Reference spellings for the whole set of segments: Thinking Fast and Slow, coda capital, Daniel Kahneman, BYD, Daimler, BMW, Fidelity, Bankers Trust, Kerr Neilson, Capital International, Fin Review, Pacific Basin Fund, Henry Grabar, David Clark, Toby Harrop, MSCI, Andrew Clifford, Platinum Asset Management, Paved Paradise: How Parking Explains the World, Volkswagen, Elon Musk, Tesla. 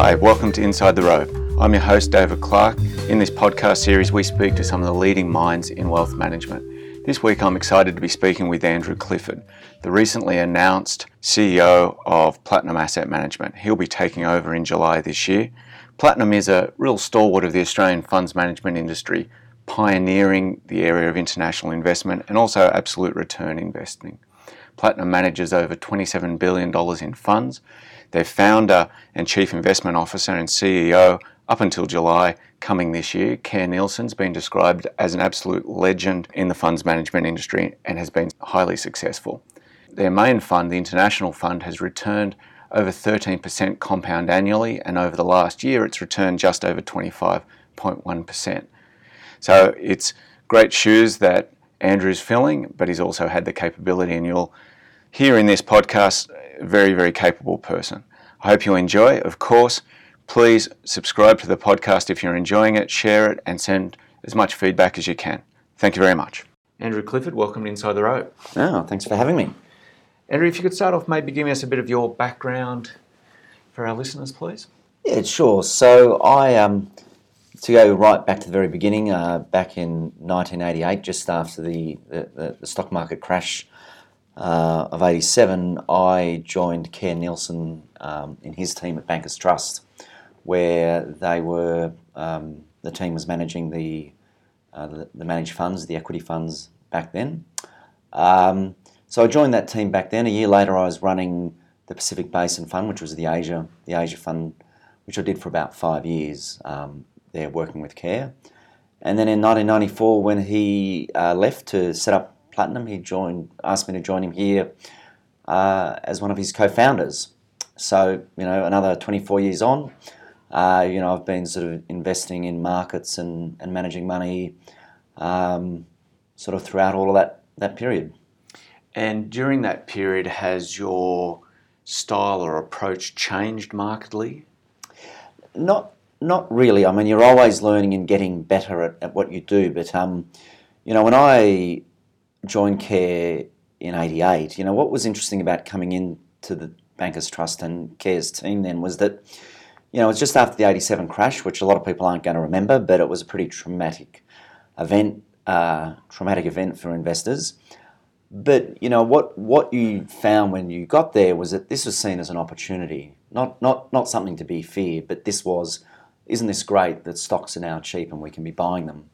Hi, welcome to Inside the Rope. I'm your host, David Clark. In this podcast series, we speak to some of the leading minds in wealth management. This week, I'm excited to be speaking with Andrew Clifford, the recently announced CEO of Platinum Asset Management. He'll be taking over in July this year. Platinum is a real stalwart of the Australian funds management industry, pioneering the area of international investment and also absolute return investing. Platinum manages over $27 billion in funds. Their founder and chief investment officer and CEO up until July coming this year, Kerr Neilson's been described as an absolute legend in the funds management industry and has been highly successful. Their main fund, the International Fund, has returned over 13% compound annually, and over the last year it's returned just over 25.1%. So it's great shoes that Andrew's filling, but he's also had the capability, and you'll hear in this podcast, a very, very capable person. I hope you enjoy. Of course, please subscribe to the podcast if you're enjoying it, share it, and send as much feedback as you can. Thank you very much. Andrew Clifford, welcome to Inside the Rope. Oh, thanks for having me. Andrew, if you could start off, maybe giving us a bit of your background for our listeners, please. Yeah, sure. So I to go right back to the very beginning, back in 1988, just after the stock market crash of 87, I joined Kerr Neilson in his team at Bankers Trust, where they were, the team was managing the managed funds, the equity funds back then. So I joined that team back then. A year later, I was running the Pacific Basin Fund, which was the Asia fund, which I did for about 5 years. There working with Kerr. And then in 1994, when he left to set up Platinum, he asked me to join him here as one of his co-founders. So, you know, another 24 years on, you know, I've been sort of investing in markets and managing money sort of throughout all of that period. And during that period, has your style or approach changed markedly? Not really. I mean, you're always learning and getting better at what you do. But, you know, when I joined Kerr in 88, you know, what was interesting about coming into the Bankers Trust and Kerr's team then was that, you know, it was just after the 87 crash, which a lot of people aren't going to remember, but it was a pretty traumatic event for investors. But, you know, what you found when you got there was that this was seen as an opportunity, not something to be feared, but this was... Isn't this great that stocks are now cheap and we can be buying them?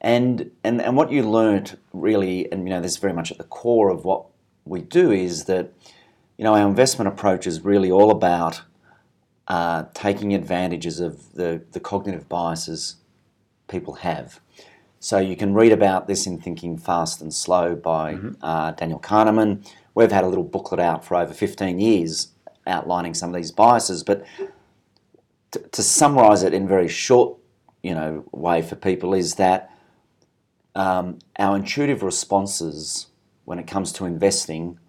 And what you learnt really, and you know, this is very much at the core of what we do, is that, you know, our investment approach is really all about taking advantages of the cognitive biases people have. So you can read about this in Thinking Fast and Slow by Daniel Kahneman. We've had a little booklet out for over 15 years outlining some of these biases, but to summarise it in a very short, you know, way for people is that our intuitive responses when it comes to investing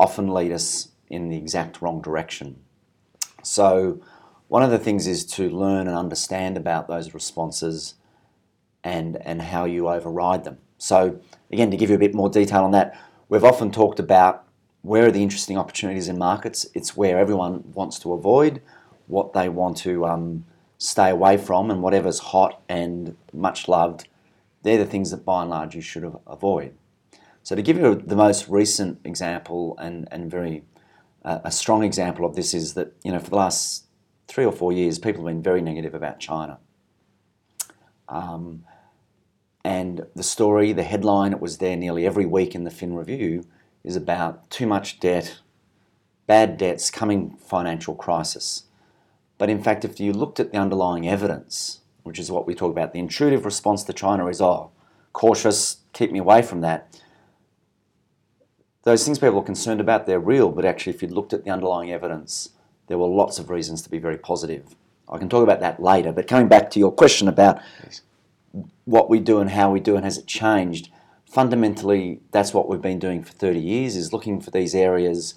often lead us in the exact wrong direction. So one of the things is to learn and understand about those responses and how you override them. So again, to give you a bit more detail on that, we've often talked about where are the interesting opportunities in markets. It's where everyone wants to avoid, what they want to stay away from, and whatever's hot and much loved, they're the things that by and large you should avoid. So to give you the most recent example and very a strong example of this is that, you know, for the last 3 or 4 years, people have been very negative about China. And the story, the headline, it was there nearly every week in the Fin Review, is about too much debt, bad debts, coming financial crisis. But in fact, if you looked at the underlying evidence, which is what we talk about, the intuitive response to China is, oh, cautious, keep me away from that. Those things people are concerned about, they're real, but actually if you looked at the underlying evidence, there were lots of reasons to be very positive. I can talk about that later, but coming back to your question about what we do and how we do and has it changed, fundamentally that's what we've been doing for 30 years, is looking for these areas,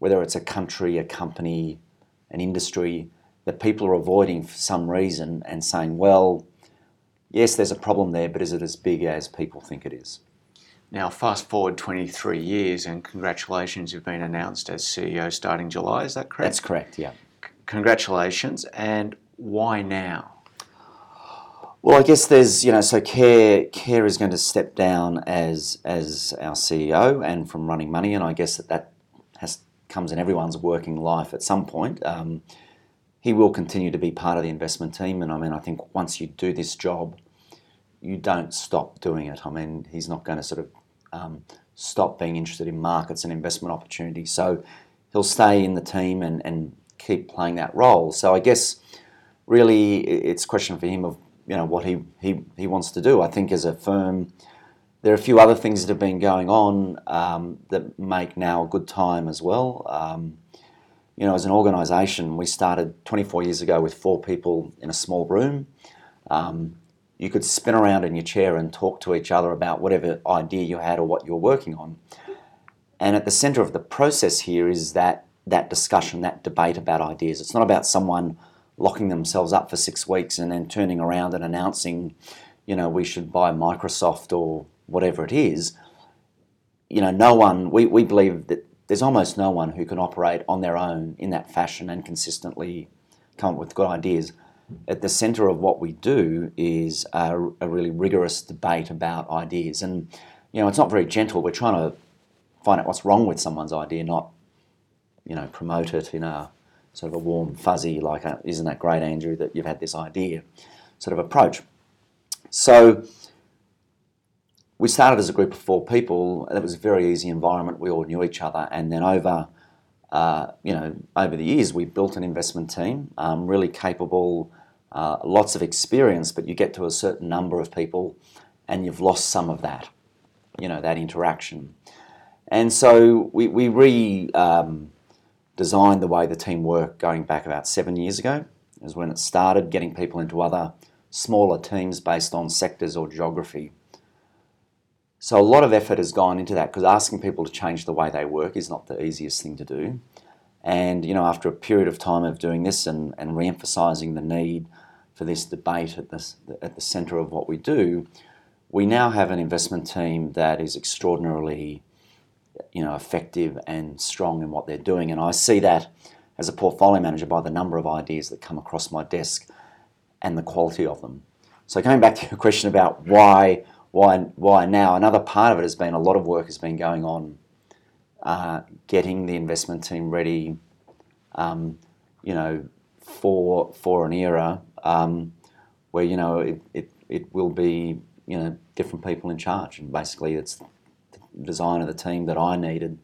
whether it's a country, a company, an industry, that people are avoiding for some reason and saying, well, yes, there's a problem there, but is it as big as people think it is? Now, fast forward 23 years and congratulations, you've been announced as CEO starting July, is that correct? That's correct, yeah. Congratulations. And why now? Well, I guess there's, so Kerr is going to step down as our CEO and from running money, and I guess that comes in everyone's working life at some point. He will continue to be part of the investment team, and I think once you do this job, you don't stop doing it. He's not going to sort of stop being interested in markets and investment opportunities, so he'll stay in the team and keep playing that role. So I guess really it's a question for him of what he wants to do. I think as a firm, there are a few other things that have been going on that make now a good time as well. As an organisation, we started 24 years ago with 4 people in a small room. You could spin around in your chair and talk to each other about whatever idea you had or what you're working on. And at the centre of the process here is that discussion, that debate about ideas. It's not about someone locking themselves up for 6 weeks and then turning around and announcing, we should buy Microsoft or whatever it is. No one, we believe that there's almost no one who can operate on their own in that fashion and consistently come up with good ideas. At the centre of what we do is a really rigorous debate about ideas. And, it's not very gentle. We're trying to find out what's wrong with someone's idea, not, promote it in a sort of a warm fuzzy, like, isn't that great, Andrew, that you've had this idea sort of approach. So we started as a group of 4 people. It was a very easy environment. We all knew each other. And then over the years, we built an investment team, really capable, lots of experience, but you get to a certain number of people and you've lost some of that, that interaction. And so we designed the way the team worked going back about 7 years ago. It was when it started, getting people into other smaller teams based on sectors or geography. So a lot of effort has gone into that because asking people to change the way they work is not the easiest thing to do. And, after a period of time of doing this and re-emphasising the need for this debate at the centre of what we do, we now have an investment team that is extraordinarily effective and strong in what they're doing. And I see that as a portfolio manager by the number of ideas that come across my desk and the quality of them. So going back to your question about why now, another part of it has been a lot of work has been going on getting the investment team ready for an era where it will be different people in charge, and basically it's design of the team that I needed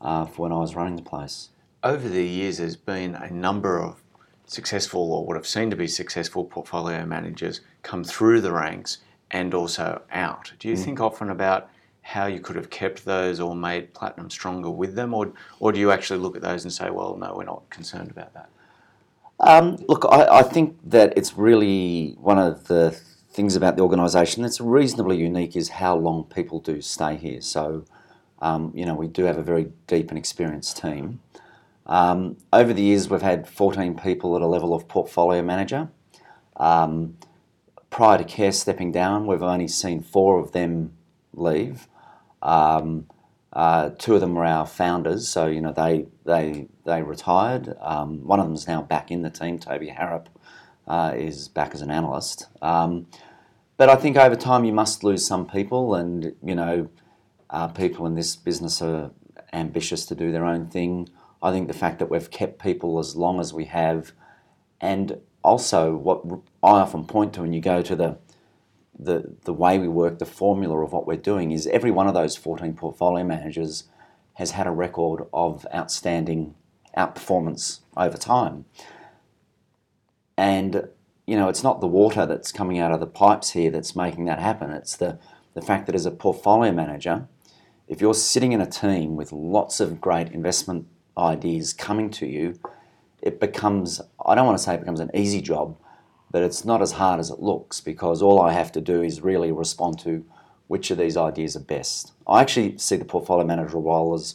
for when I was running the place. Over the years, there's been a number of successful, or what have seemed to be successful, portfolio managers come through the ranks and also out. Do you think often about how you could have kept those or made Platinum stronger with them, or do you actually look at those and say, well, no, we're not concerned about that? Look, I think that it's really one of the things about the organisation that's reasonably unique is how long people do stay here. So, we do have a very deep and experienced team. Over the years, we've had 14 people at a level of portfolio manager. Prior to Kerr stepping down, we've only seen 4 of them leave. 2 of them were our founders, so, they retired. One of them is now back in the team, Toby Harrop. Is back as an analyst. But I think over time you must lose some people, and, people in this business are ambitious to do their own thing. I think the fact that we've kept people as long as we have, and also what I often point to when you go to the way we work, the formula of what we're doing, is every one of those 14 portfolio managers has had a record of outstanding outperformance over time. And, it's not the water that's coming out of the pipes here that's making that happen. It's the fact that as a portfolio manager, if you're sitting in a team with lots of great investment ideas coming to you, it becomes, I don't want to say it becomes an easy job, but it's not as hard as it looks, because all I have to do is really respond to which of these ideas are best. I actually see the portfolio manager role as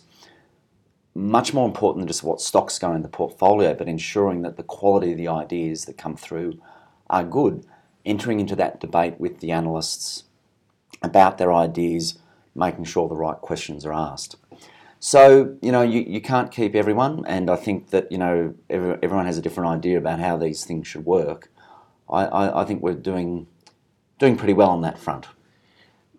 much more important than just what stocks go in the portfolio, but ensuring that the quality of the ideas that come through are good. Entering into that debate with the analysts about their ideas, making sure the right questions are asked. So, you know, you can't keep everyone, and I think that, you know, everyone has a different idea about how these things should work. I think we're doing pretty well on that front.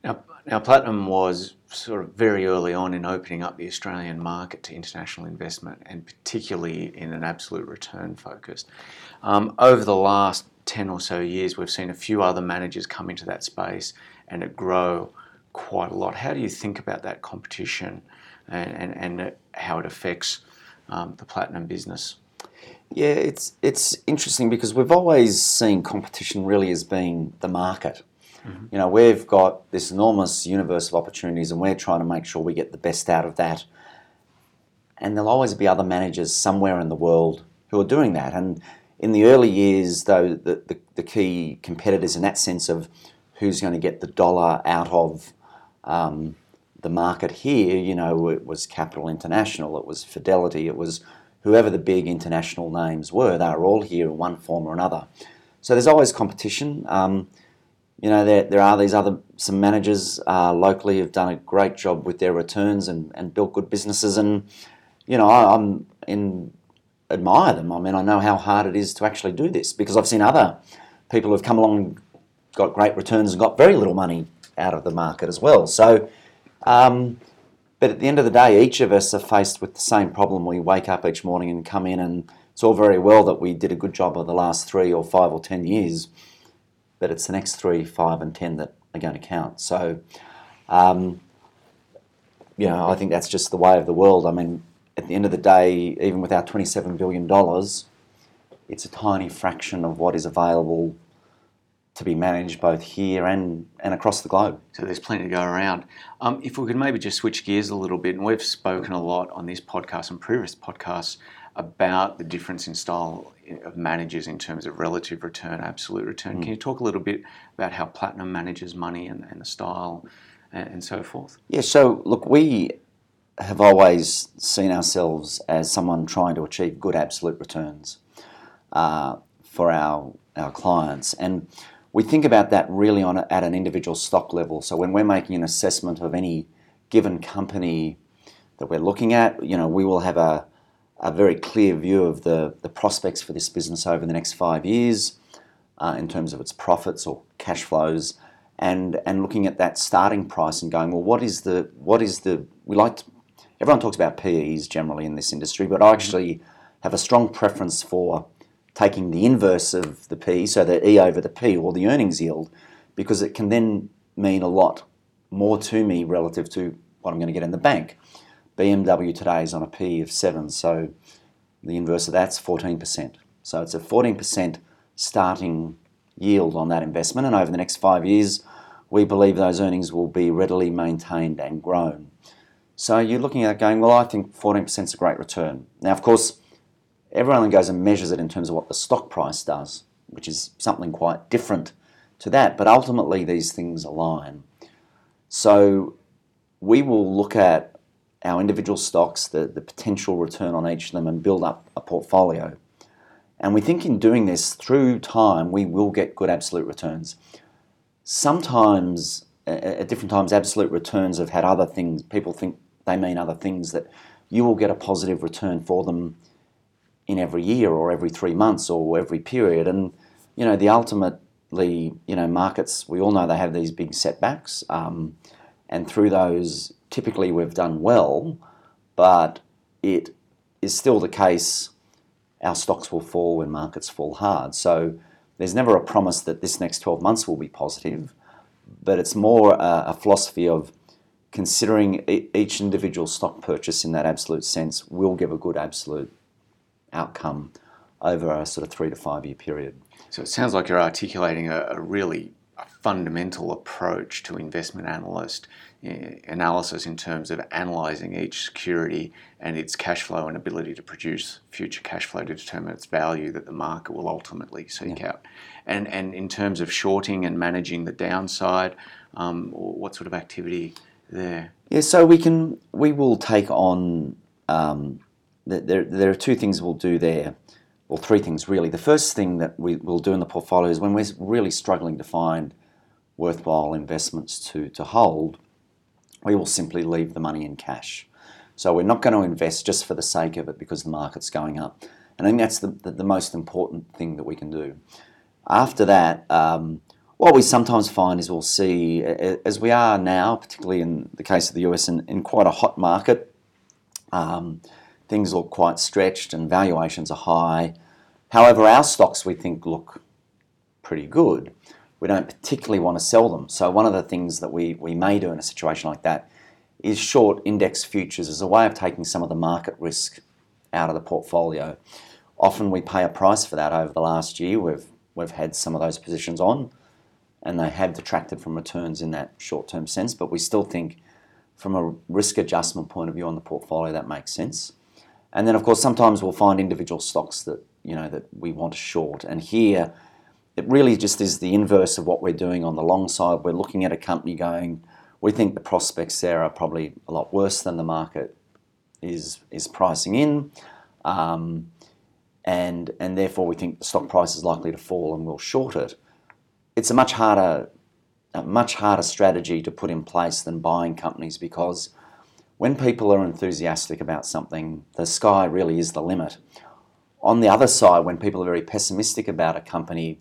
Now, Platinum was sort of very early on in opening up the Australian market to international investment, and particularly in an absolute return focus. Over the last 10 or so years, we've seen a few other managers come into that space and it grow quite a lot. How do you think about that competition and how it affects the Platinum business? Yeah, it's interesting because we've always seen competition really as being the market. Mm-hmm. You know, we've got this enormous universe of opportunities and we're trying to make sure we get the best out of that. And there'll always be other managers somewhere in the world who are doing that. And in the early years, though, the key competitors in that sense of who's going to get the dollar out of the market here, you know, it was Capital International, it was Fidelity, it was whoever the big international names were, they were all here in one form or another. So there's always competition. You know, there are these some managers locally who've done a great job with their returns and built good businesses, and, you know, I admire them. I mean, I know how hard it is to actually do this because I've seen other people who've come along, got great returns and got very little money out of the market as well. So, but at the end of the day, each of us are faced with the same problem. We wake up each morning and come in, and it's all very well that we did a good job of the last 3 or 5 or 10 years. But it's the next 3, 5, and 10 that are going to count. So, you know, I think that's just the way of the world. I mean, at the end of the day, even with our $27 billion, it's a tiny fraction of what is available to be managed both here and across the globe. So there's plenty to go around. If we could maybe just switch gears a little bit, and we've spoken a lot on this podcast and previous podcasts about the difference in style of managers in terms of relative return, absolute return. Can you talk a little bit about how Platinum manages money and the style and so forth? Yeah, so look, we have always seen ourselves as someone trying to achieve good absolute returns for our clients. And we think about that really at an individual stock level. So when we're making an assessment of any given company that we're looking at, you know, we will have a very clear view of the prospects for this business over the next 5 years in terms of its profits or cash flows, and looking at that starting price and going, well, everyone talks about PEs generally in this industry, but I actually have a strong preference for taking the inverse of the P, so the E over the P or the earnings yield, because it can then mean a lot more to me relative to what I'm going to get in the bank. BMW today is on a P of 7, so the inverse of that's 14%. So it's a 14% starting yield on that investment, and over the next 5 years, we believe those earnings will be readily maintained and grown. So you're looking at it going, well, I think 14% is a great return. Now, of course, everyone goes and measures it in terms of what the stock price does, which is something quite different to that, but ultimately these things align. So we will look at our individual stocks, the potential return on each of them, and build up a portfolio. And we think in doing this, through time, we will get good absolute returns. Sometimes, at different times, absolute returns have had other things. People think they mean other things, that you will get a positive return for them in every year or every 3 months or every period. And, you know, ultimately, markets, we all know they have these big setbacks. And through those, typically we've done well, but it is still the case our stocks will fall when markets fall hard. So there's never a promise that this next 12 months will be positive, but it's more a philosophy of considering each individual stock purchase in that absolute sense will give a good absolute outcome over a sort of 3 to 5 year period. So it sounds like you're articulating a really fundamental approach to investment analysis in terms of analysing each security and its cash flow and ability to produce future cash flow to determine its value that the market will ultimately seek out. And in terms of shorting and managing the downside, what sort of activity there? Yeah, so we will take on, there are 2 things we'll do there. Or 3 things really. The first thing that we will do in the portfolio is when we're really struggling to find worthwhile investments to hold, we will simply leave the money in cash. So we're not going to invest just for the sake of it because the market's going up. And I think that's the most important thing that we can do. After that, what we sometimes find is we'll see, as we are now, particularly in the case of the US, in quite a hot market, things look quite stretched and valuations are high. However, our stocks we think look pretty good. We don't particularly want to sell them. So one of the things that we may do in a situation like that is short index futures as a way of taking some of the market risk out of the portfolio. Often we pay a price for that. Over the last year, we've had some of those positions on, and they have detracted from returns in that short-term sense, but we still think from a risk adjustment point of view on the portfolio, that makes sense. And then, of course, sometimes we'll find individual stocks that, you know, that we want to short. And here, it really just is the inverse of what we're doing on the long side. We're looking at a company going, we think the prospects there are probably a lot worse than the market is pricing in, and therefore we think the stock price is likely to fall and we'll short it. It's a much harder strategy to put in place than buying companies, because when people are enthusiastic about something, the sky really is the limit. On the other side, when people are very pessimistic about a company,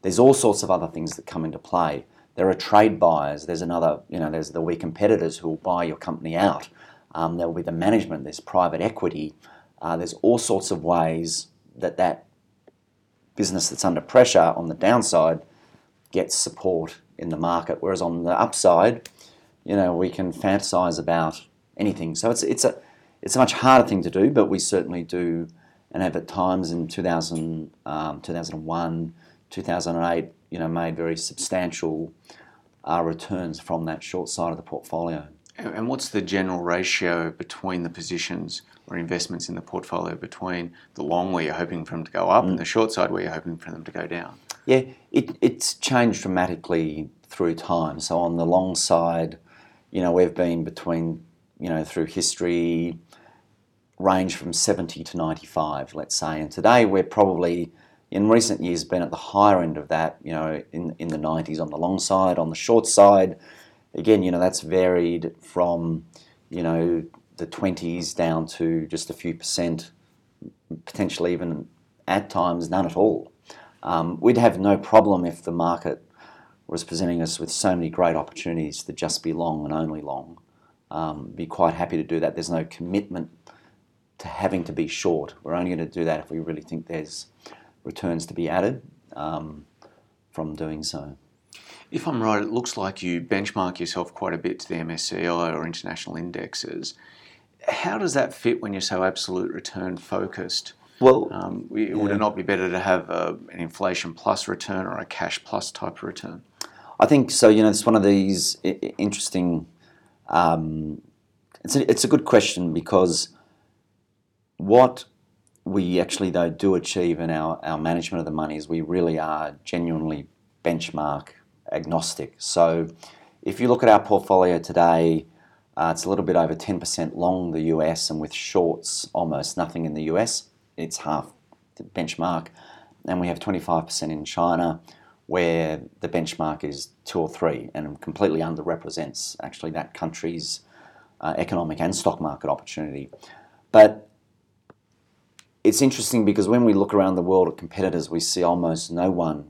there's all sorts of other things that come into play. There are trade buyers. There's another, you know, there's the weak competitors who will buy your company out. There will be the management. There's private equity. There's all sorts of ways that business that's under pressure on the downside gets support in the market. Whereas on the upside, you know, we can fantasize about anything. So it's a much harder thing to do, but we certainly do. And have at times in 2000, 2001, 2008, you know, made very substantial returns from that short side of the portfolio. And what's the general ratio between the positions or investments in the portfolio between the long, where you're hoping for them to go up, and the short side, where you're hoping for them to go down? Yeah, it's changed dramatically through time. So on the long side, you know, we've been between, you know, through history, range from 70 to 95, let's say. And today we're probably, in recent years, been at the higher end of that, you know, in the 90s on the long side. On the short side, again, you know, that's varied from, you know, the 20s down to just a few percent, potentially even at times none at all. We'd have no problem if the market was presenting us with so many great opportunities to just be long and only long. Be quite happy to do that. There's no commitment to having to be short. We're only going to do that if we really think there's returns to be added from doing so. If I'm right, it looks like you benchmark yourself quite a bit to the MSCI or international indexes. How does that fit when you're so absolute return focused? Well, would it not be better to have an inflation plus return or a cash plus type return? I think so. You know, it's one of these interesting. It's a good question, because what we actually, though, do achieve in our management of the money is we really are genuinely benchmark agnostic. So if you look at our portfolio today, it's a little bit over 10% long the US, and with shorts almost nothing in the US, it's half the benchmark. And we have 25% in China, where the benchmark is 2 or 3, and completely underrepresents actually that country's economic and stock market opportunity. But it's interesting, because when we look around the world at competitors, we see almost no one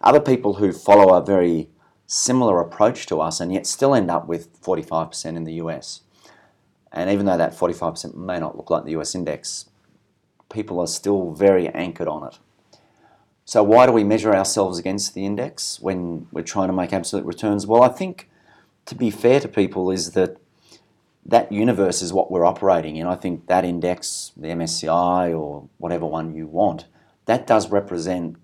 other people who follow a very similar approach to us, and yet still end up with 45% in the US. And even though that 45% may not look like the US index, people are still very anchored on it. So why do we measure ourselves against the index when we're trying to make absolute returns? Well, I think, to be fair to people, is that universe is what we're operating in. I think that index, the MSCI or whatever one you want, that does represent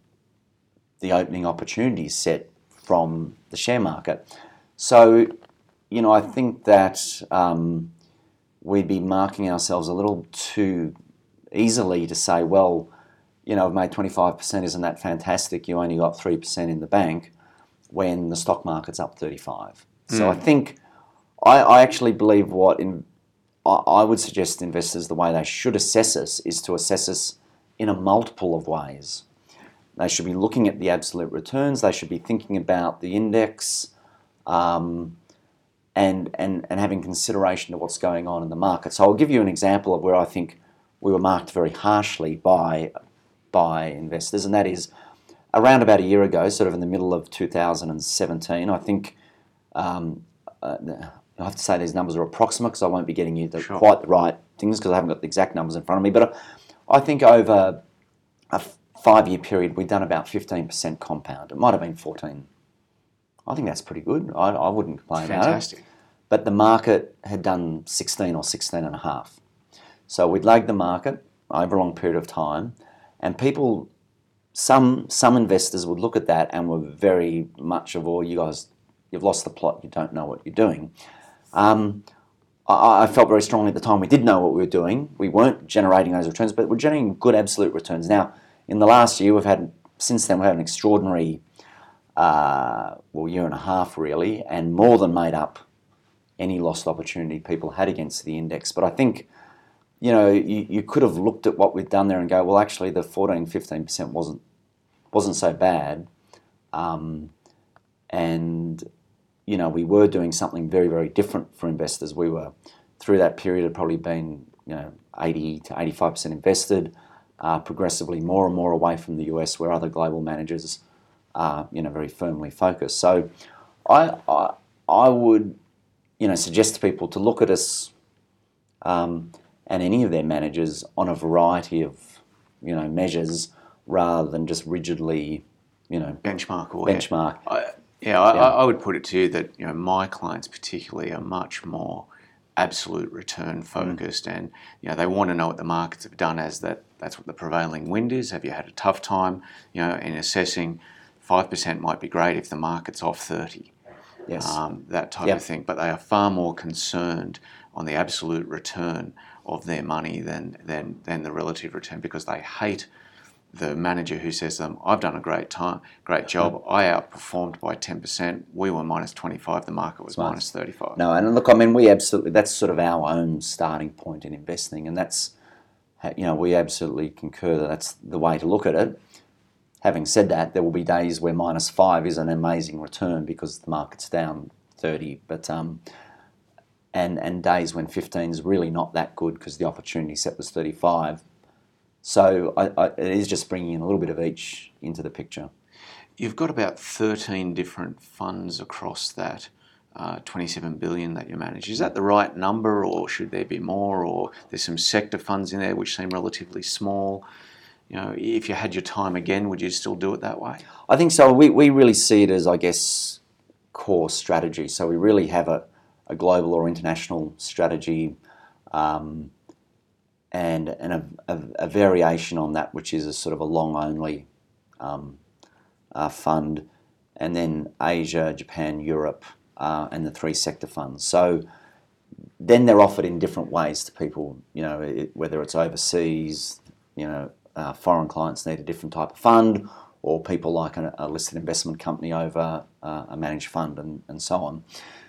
the opening opportunity set from the share market. So, you know, I think that we'd be marking ourselves a little too easily to say, well, you know, I've made 25%, isn't that fantastic? You only got 3% in the bank when the stock market's up 35%. So I think I actually believe I would suggest investors, the way they should assess us is to assess us in a multiple of ways. They should be looking at the absolute returns. They should be thinking about the index. and having consideration to what's going on in the market. So I'll give you an example of where I think we were marked very harshly by investors, and that is around about a year ago, sort of in the middle of 2017. I think I have to say these numbers are approximate because I won't be getting you the sure. quite the right things because I haven't got the exact numbers in front of me. But I think over a five-year period, we've done about 15% compound. It might have been 14. I think that's pretty good. I wouldn't complain about it. Fantastic. But the market had done 16 or 16 and a half. So we'd lagged the market over a long period of time, and people, some investors would look at that and were very much of, oh, you guys, you've lost the plot, you don't know what you're doing. I felt very strongly at the time we did know what we were doing. We weren't generating those returns, but we're generating good absolute returns. Now, in the last year, since then we've had an extraordinary year and a half really, and more than made up any lost opportunity people had against the index. But I think, you know, you could have looked at what we've done there and go, well, actually the 14, 15% wasn't so bad, and you know, we were doing something very, very different for investors. We were, through that period, had probably been, you know, 80 to 85% invested, progressively more and more away from the US, where other global managers are, you know, very firmly focused. So I would, you know, suggest to people to look at us and any of their managers on a variety of, you know, measures rather than just rigidly, you know, benchmark. I would put it to you that, you know, my clients particularly are much more absolute return focused, and you know, they want to know what the markets have done as that's what the prevailing wind is. Have you had a tough time? You know, in assessing, 5% might be great if the market's off 30. Yes. That type of thing. But they are far more concerned on the absolute return of their money than the relative return, because they hate the manager who says to them, I've done a great job, I outperformed by 10%, we were minus 25, the market was minus 35. No, and look, I mean, we absolutely, that's sort of our own starting point in investing, and that's, you know, we absolutely concur that that's the way to look at it. Having said that, there will be days where minus 5 is an amazing return because the market's down 30, but and days when 15 is really not that good because the opportunity set was 35. So it is just bringing in a little bit of each into the picture. You've got about 13 different funds across that $27 billion that you manage. Is that the right number, or should there be more? Or there's some sector funds in there which seem relatively small. You know, if you had your time again, would you still do it that way? I think so. We really see it as, I guess, core strategy. So we really have a global or international strategy, and a variation on that, which is a sort of a long-only fund, and then Asia, Japan, Europe, and the 3 sector funds. So then they're offered in different ways to people, you know, whether it's overseas, you know, foreign clients need a different type of fund, or people like a listed investment company over a managed fund, and so on.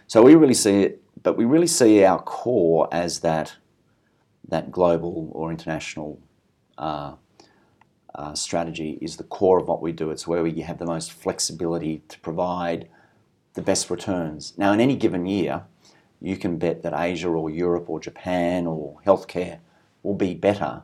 So we really see it, but we really see our core as that global or international strategy is the core of what we do. It's where we have the most flexibility to provide the best returns. Now, in any given year, you can bet that Asia or Europe or Japan or healthcare will be better.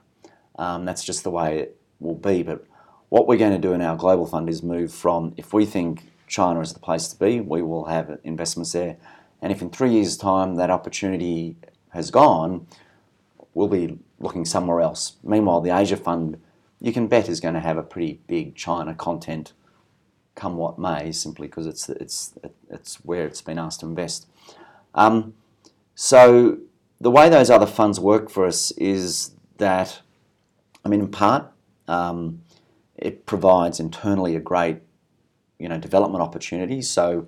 That's just the way it will be. But what we're going to do in our global fund is move from, if we think China is the place to be, we will have investments there. And if in 3 years' time that opportunity has gone, we'll be looking somewhere else. Meanwhile, the Asia fund, you can bet, is going to have a pretty big China content, come what may, simply because it's where it's been asked to invest. So the way those other funds work for us is that, I mean, in part, it provides internally a great, you know, development opportunity. So,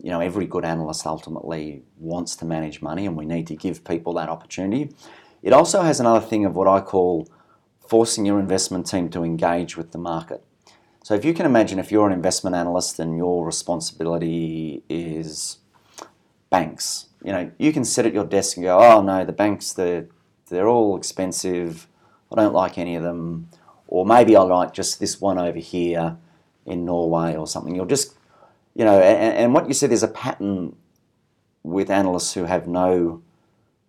you know, every good analyst ultimately wants to manage money, and we need to give people that opportunity. It also has another thing of what I call forcing your investment team to engage with the market. So if you can imagine, if you're an investment analyst and your responsibility is banks, you know, you can sit at your desk and go, oh no, the banks, they're all expensive, I don't like any of them, or maybe I like just this one over here in Norway or something. You'll just, you know, and what you see, there's a pattern with analysts who have no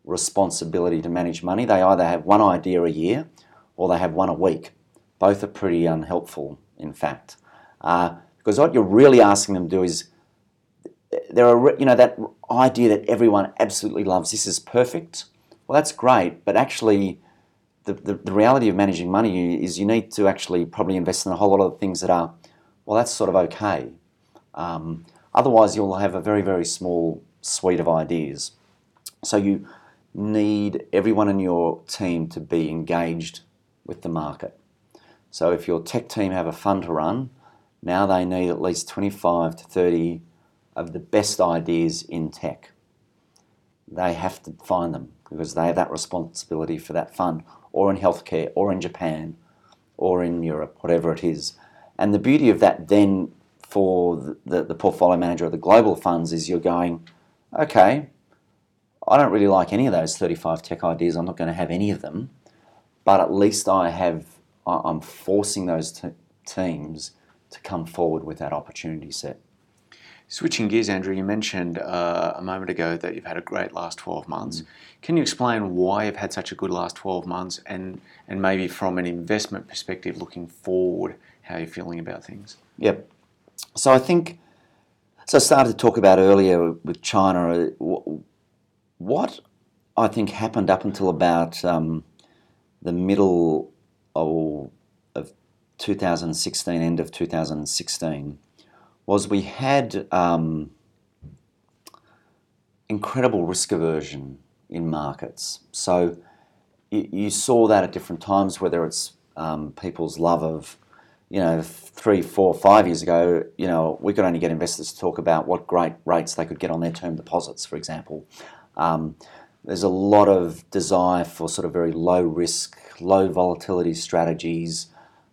responsibility to manage money. They either have one idea a year or they have one a week. Both are pretty unhelpful, in fact. Because what you're really asking them to do is, there are, you know, that idea that everyone absolutely loves, this is perfect. Well, that's great, but actually the reality of managing money is you need to actually probably invest in a whole lot of things that are, well, that's sort of okay. Otherwise, you'll have a very, very small suite of ideas. So you need everyone in your team to be engaged with the market. So if your tech team have a fund to run, now they need at least 25 to 30 of the best ideas in tech. They have to find them because they have that responsibility for that fund, or in healthcare, or in Japan, or in Europe, whatever it is. And the beauty of that then for the portfolio manager of the global funds is you're going, okay, I don't really like any of those 35 tech ideas, I'm not going to have any of them, but at least I'm forcing those teams to come forward with that opportunity set. Switching gears, Andrew, you mentioned a moment ago that you've had a great last 12 months. Mm. Can you explain why you've had such a good last 12 months and maybe from an investment perspective looking forward, how you're feeling about things? Yep. So I started to talk about earlier with China, what I think happened up until about the middle of 2016, end of 2016, was we had incredible risk aversion in markets. So you saw that at different times, whether it's people's love of, you know, 3, 4, 5 years ago, you know, we could only get investors to talk about what great rates they could get on their term deposits, for example. There's a lot of desire for sort of very low risk, low volatility strategies.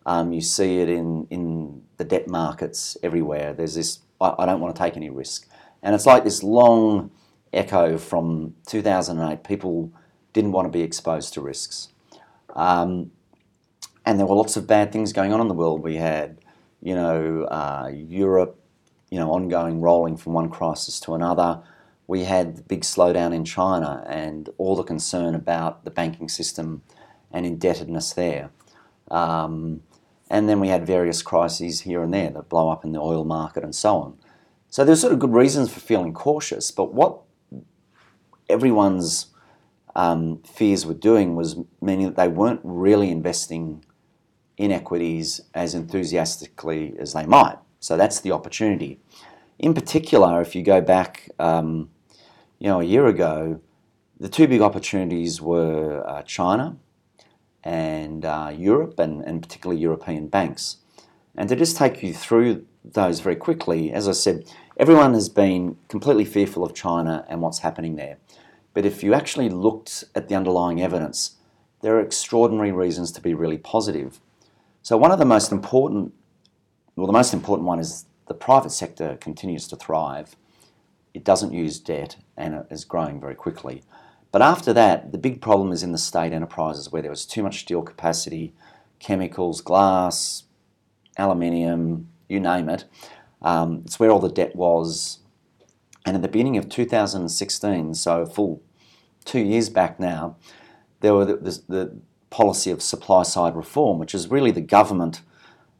You see it in the debt markets everywhere. There's this, I don't want to take any risk. And it's like this long echo from 2008. People didn't want to be exposed to risks. And there were lots of bad things going on in the world. We had, you know, Europe, you know, ongoing rolling from one crisis to another. We had the big slowdown in China and all the concern about the banking system and indebtedness there. And then we had various crises here and there that blow up in the oil market and so on. So there's sort of good reasons for feeling cautious, but what everyone's fears were doing was meaning that they weren't really investing in equities as enthusiastically as they might. So that's the opportunity. In particular, if you go back you know, a year ago, the two big opportunities were China and Europe, and particularly European banks. And to just take you through those very quickly, as I said, everyone has been completely fearful of China and what's happening there. But if you actually looked at the underlying evidence, there are extraordinary reasons to be really positive. So one of the most important, well, the most important one is the private sector continues to thrive. It doesn't use debt and it is growing very quickly. But after that, the big problem is in the state enterprises where there was too much steel capacity, chemicals, glass, aluminium, you name it. It's where all the debt was. And at the beginning of 2016, so a full 2 years back now, there were the policy of supply-side reform, which is really the government,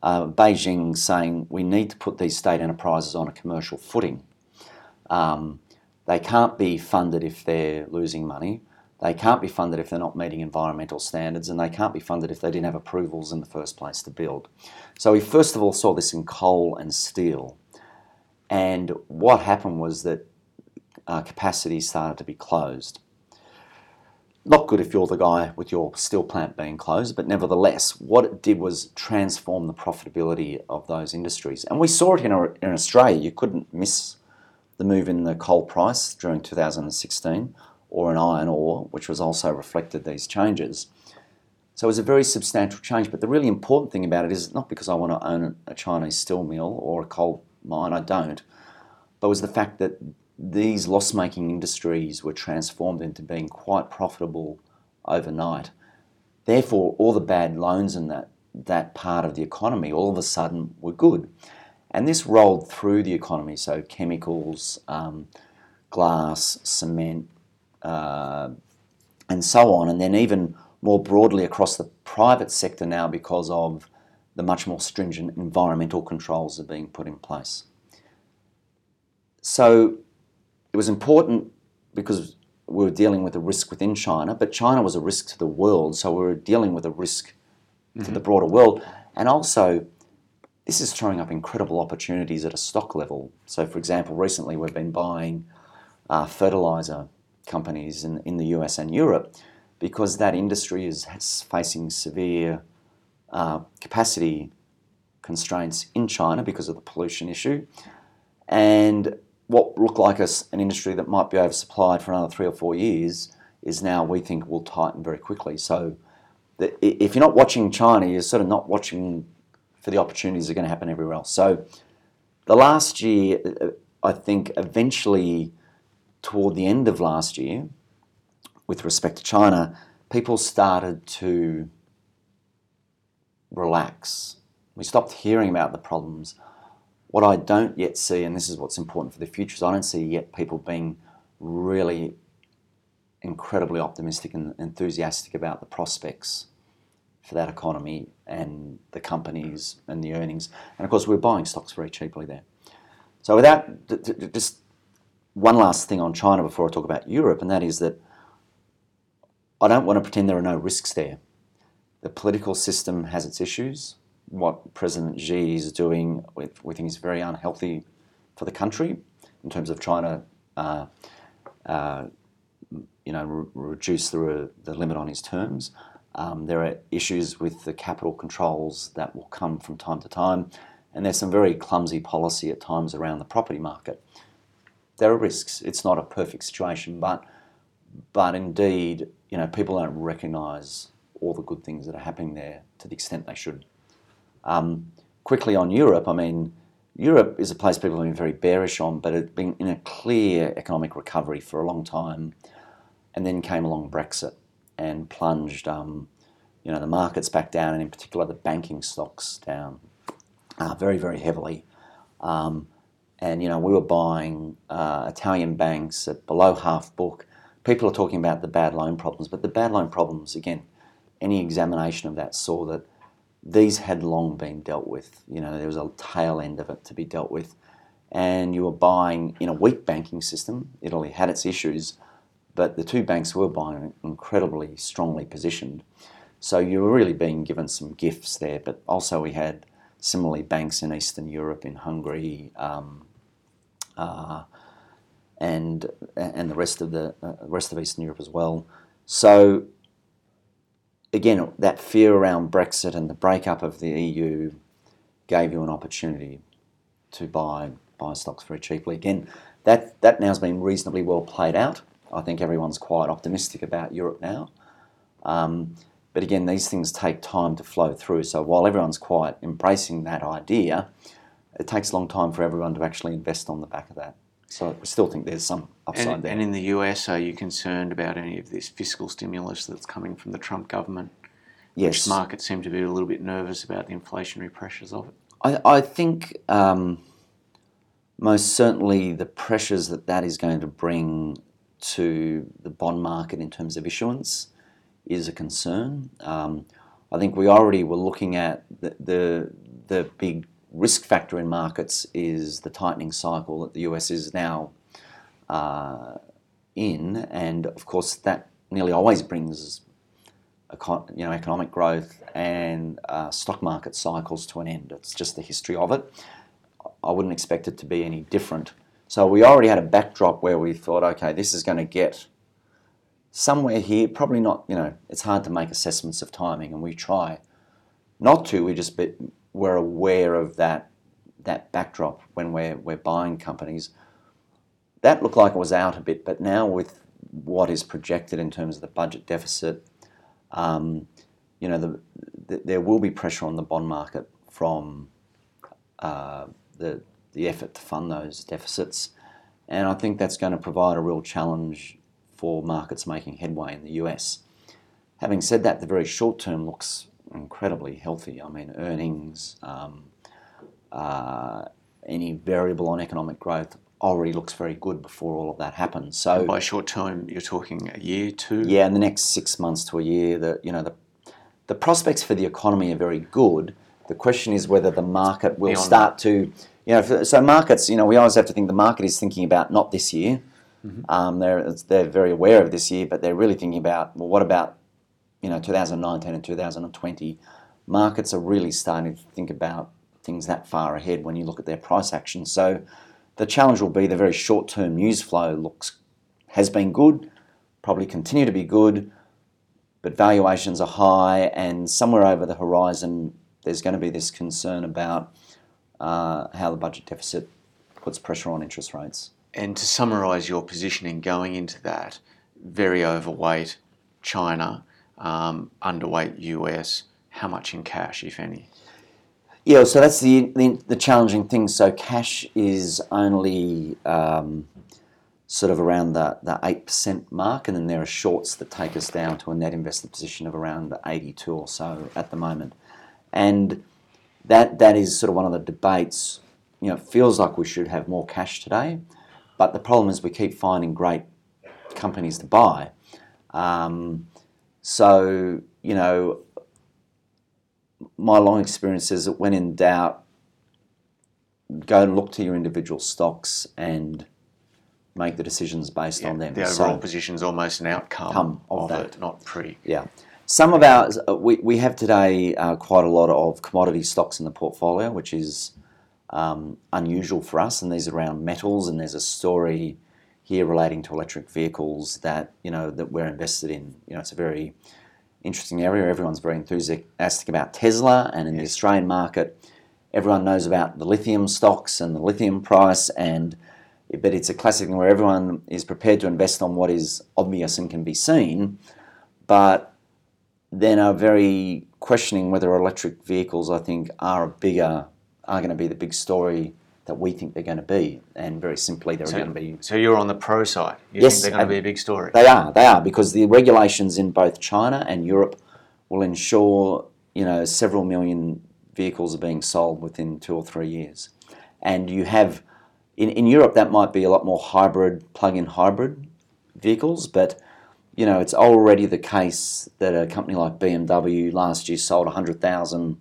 Beijing, saying we need to put these state enterprises on a commercial footing. They can't be funded if they're losing money. They can't be funded if they're not meeting environmental standards, and they can't be funded if they didn't have approvals in the first place to build. So we first of all saw this in coal and steel. And what happened was that capacity started to be closed. Not good if you're the guy with your steel plant being closed, but nevertheless, what it did was transform the profitability of those industries. And we saw it in Australia. You couldn't miss the move in the coal price during 2016, or in iron ore, which was also reflected these changes. So it was a very substantial change, but the really important thing about it is not because I want to own a Chinese steel mill or a coal mine, I don't, but it was the fact that these loss-making industries were transformed into being quite profitable overnight. Therefore, all the bad loans in that part of the economy all of a sudden were good. And this rolled through the economy, so chemicals, glass, cement, and so on. And then even more broadly across the private sector now because of the much more stringent environmental controls that are being put in place. So it was important because we were dealing with a risk within China, but China was a risk to the world, so we were dealing with a risk to the broader world. And also, this is throwing up incredible opportunities at a stock level. So, for example, recently we've been buying fertilizer companies in the US and Europe because that industry is facing severe capacity constraints in China because of the pollution issue. And what looked like an industry that might be oversupplied for another 3 or 4 years is now, we think, will tighten very quickly. So if you're not watching China, you're sort of not watching for the opportunities that are going to happen everywhere else. So the last year, I think eventually toward the end of last year, with respect to China, people started to relax. We stopped hearing about the problems. What I don't yet see, and this is what's important for the future, is I don't see yet people being really incredibly optimistic and enthusiastic about the prospects for that economy and the companies and the earnings. And of course, we're buying stocks very cheaply there. So without, just one last thing on China before I talk about Europe, and that is that I don't want to pretend there are no risks there. The political system has its issues. What President Xi is doing, we think is very unhealthy for the country in terms of trying to reduce the limit on his terms. There are issues with the capital controls that will come from time to time, and there's some very clumsy policy at times around the property market. There are risks. It's not a perfect situation, but indeed, you know, people don't recognise all the good things that are happening there to the extent they should. Quickly on Europe, I mean, Europe is a place people have been very bearish on, but it's been in a clear economic recovery for a long time, and then came along Brexit and plunged, the markets back down, and in particular the banking stocks down very, very heavily. We were buying Italian banks at below half book. People are talking about the bad loan problems, but the bad loan problems, again, any examination of that saw that these had long been dealt with. You know, there was a tail end of it to be dealt with. And you were buying in a weak banking system. Italy had its issues, but the two banks were buying incredibly strongly positioned. So you were really being given some gifts there. But also we had similarly banks in Eastern Europe, in Hungary, and the rest of Eastern Europe as well. So again, that fear around Brexit and the breakup of the EU gave you an opportunity to buy stocks very cheaply. Again, that now has been reasonably well played out. I think everyone's quite optimistic about Europe now. But again, these things take time to flow through. So while everyone's quite embracing that idea, it takes a long time for everyone to actually invest on the back of that. So I still think there's some upside there. And in the US, are you concerned about any of this fiscal stimulus that's coming from the Trump government? Yes. Which markets seem to be a little bit nervous about the inflationary pressures of it. I think most certainly the pressures that is going to bring to the bond market in terms of issuance is a concern. I think we already were looking at the big risk factor in markets is the tightening cycle that the US is now in, and of course that nearly always brings economic growth and stock market cycles to an end. It's just the history of it. I wouldn't expect it to be any different. So we already had a backdrop where we thought, okay, this is going to get somewhere here. Probably not. You know, it's hard to make assessments of timing, and we try not to. We're aware of that backdrop when we're buying companies. That looked like it was out a bit, but now with what is projected in terms of the budget deficit, there will be pressure on the bond market from the effort to fund those deficits, and I think that's going to provide a real challenge for markets making headway in the US. Having said that, the very short term looks incredibly healthy. I mean, earnings, any variable on economic growth already looks very good before all of that happens. So and by short term, you're talking a year, two? Yeah, in the next 6 months to a year, the prospects for the economy are very good. The question is whether the market will start to, so markets, we always have to think the market is thinking about not this year. Mm-hmm. They're very aware of this year, but they're really thinking about, well, what about, 2019 and 2020? Markets are really starting to think about things that far ahead when you look at their price action. So the challenge will be the very short-term news flow has been good, probably continue to be good, but valuations are high, and somewhere over the horizon, there's going to be this concern about how the budget deficit puts pressure on interest rates. And to summarise your positioning going into that, very overweight China, underweight US, how much in cash, if any? Yeah, so that's the challenging thing. So cash is only sort of around the 8% mark, and then there are shorts that take us down to a net invested position of around 82 or so at the moment. And that is sort of one of the debates. It feels like we should have more cash today, but the problem is we keep finding great companies to buy. My long experience is that when in doubt, go and look to your individual stocks and make the decisions based on them. The overall position is almost an outcome of that, not pre. Yeah. Some of our, we have today quite a lot of commodity stocks in the portfolio, which is unusual for us, and these are around metals, and there's a story here relating to electric vehicles that we're invested in. It's a very interesting area. Everyone's very enthusiastic about Tesla, and in the Australian market, everyone knows about the lithium stocks and the lithium price, but it's a classic thing where everyone is prepared to invest on what is obvious and can be seen, but then are very questioning whether electric vehicles, I think, are going to be the big story that we think they're going to be, and very simply they're going to be. So you're on the pro side. You think they're going to be a big story. They are, because the regulations in both China and Europe will ensure several million vehicles are being sold within 2 or 3 years. And you have, in Europe that might be a lot more plug-in hybrid vehicles, but it's already the case that a company like BMW last year sold 100,000,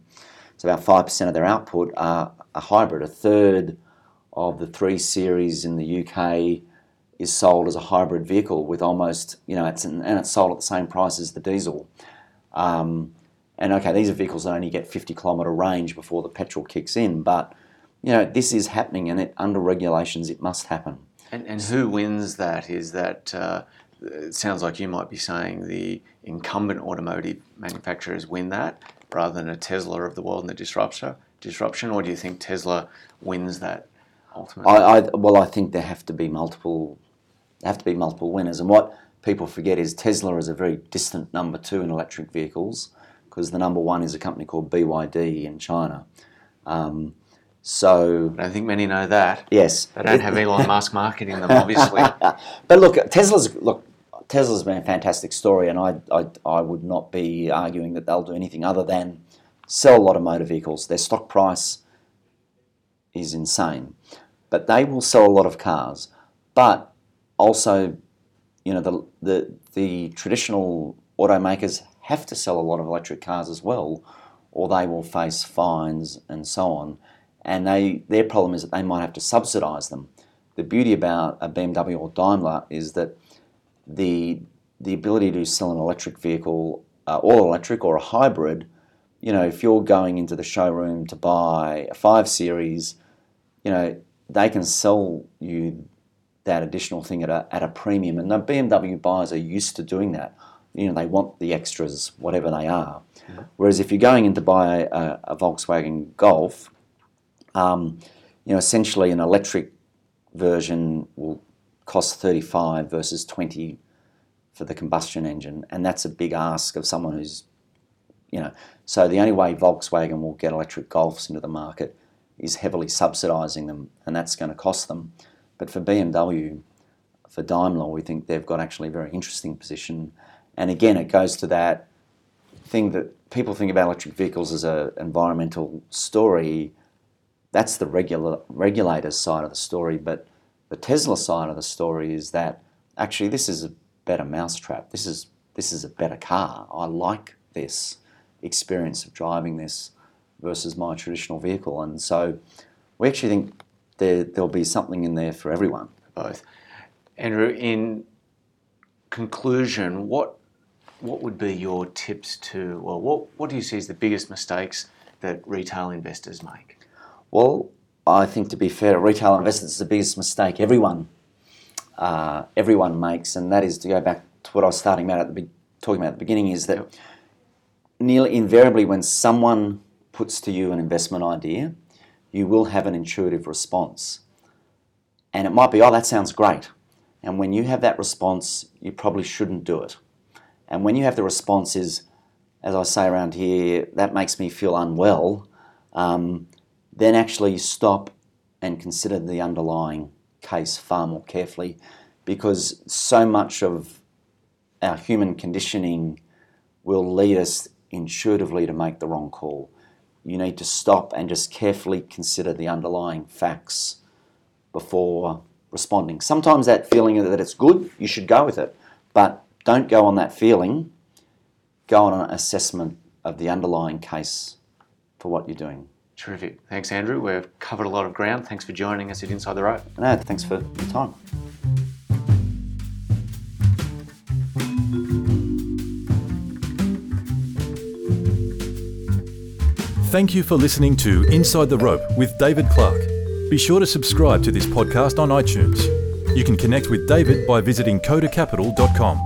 so about 5% of their output are a hybrid. A third of the 3 Series in the UK is sold as a hybrid vehicle with almost, it's sold at the same price as the diesel. These are vehicles that only get 50-kilometre range before the petrol kicks in, but, this is happening, and under regulations it must happen. And who wins that? Is that, it sounds like you might be saying the incumbent automotive manufacturers win that rather than a Tesla of the world and the disruption, or do you think Tesla wins that ultimately? I think there have to be multiple winners, and what people forget is Tesla is a very distant number 2 in electric vehicles, because the number 1 is a company called BYD in China. So I don't think many know that. Yes, they don't have Elon Musk marketing them, obviously. But look, Tesla's been a fantastic story, and I would not be arguing that they'll do anything other than sell a lot of motor vehicles. Their stock price is insane, but they will sell a lot of cars. But also, the traditional automakers have to sell a lot of electric cars as well, or they will face fines and so on. And their problem is that they might have to subsidise them. The beauty about a BMW or Daimler is that the ability to sell an electric vehicle, all electric or a hybrid. If you're going into the showroom to buy a 5 Series, they can sell you that additional thing at a premium. And the BMW buyers are used to doing that. They want the extras, whatever they are. Mm-hmm. Whereas if you're going in to buy a Volkswagen Golf, essentially an electric version will cost 35 versus 20 for the combustion engine. And that's a big ask of someone who's so the only way Volkswagen will get electric Golfs into the market is heavily subsidising them, and that's going to cost them. But for BMW, for Daimler, we think they've got actually a very interesting position. And again, it goes to that thing that people think about electric vehicles as an environmental story. That's the regulator's side of the story, but The Tesla side of the story is that actually this is a better mousetrap. This is a better car. I like this experience of driving this versus my traditional vehicle. And so we actually think there'll be something in there for everyone, for both. Andrew, in conclusion, what would be your tips to, or what do you see as the biggest mistakes that retail investors make? Well, I think, to be fair to retail investors, the biggest mistake everyone makes, and that is to go back to what I was talking about at the beginning, is that nearly invariably when someone puts to you an investment idea, you will have an intuitive response. And it might be, oh, that sounds great. And when you have that response, you probably shouldn't do it. And when you have the response is, as I say around here, that makes me feel unwell, then actually stop and consider the underlying case far more carefully, because so much of our human conditioning will lead us intuitively to make the wrong call. You need to stop and just carefully consider the underlying facts before responding. Sometimes that feeling that it's good, you should go with it, but don't go on that feeling. Go on an assessment of the underlying case for what you're doing. Terrific. Thanks, Andrew. We've covered a lot of ground. Thanks for joining us at Inside the Rope. No, thanks for your time. Thank you for listening to Inside the Rope with David Clark. Be sure to subscribe to this podcast on iTunes. You can connect with David by visiting codacapital.com.